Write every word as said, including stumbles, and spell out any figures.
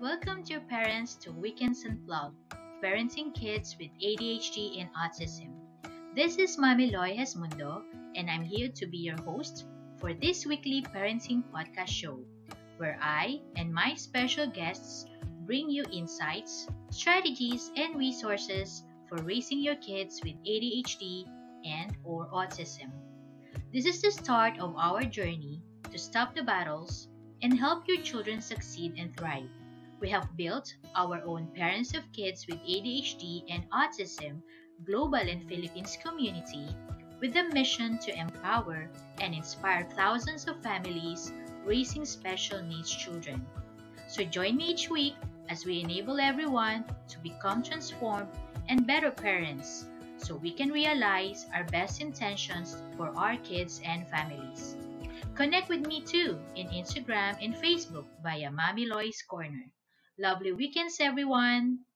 Welcome to Parents to Weekends Unplugged, Parenting Kids with A D H D and Autism. This is Mami Loy Hesmundo, and I'm here to be your host for this weekly parenting podcast show, where I and my special guests bring you insights, strategies, and resources for raising your kids with A D H D and or autism. This is the start of our journey to stop the battles and help your children succeed and thrive. We have built our own Parents of Kids with A D H D and Autism Global and Philippines community with the mission to empower and inspire thousands of families raising special needs children. So join me each week as we enable everyone to become transformed and better parents so we can realize our best intentions for our kids and families. Connect with me too in Instagram and Facebook via Mommy Lois Corner. Lovely weekends, everyone!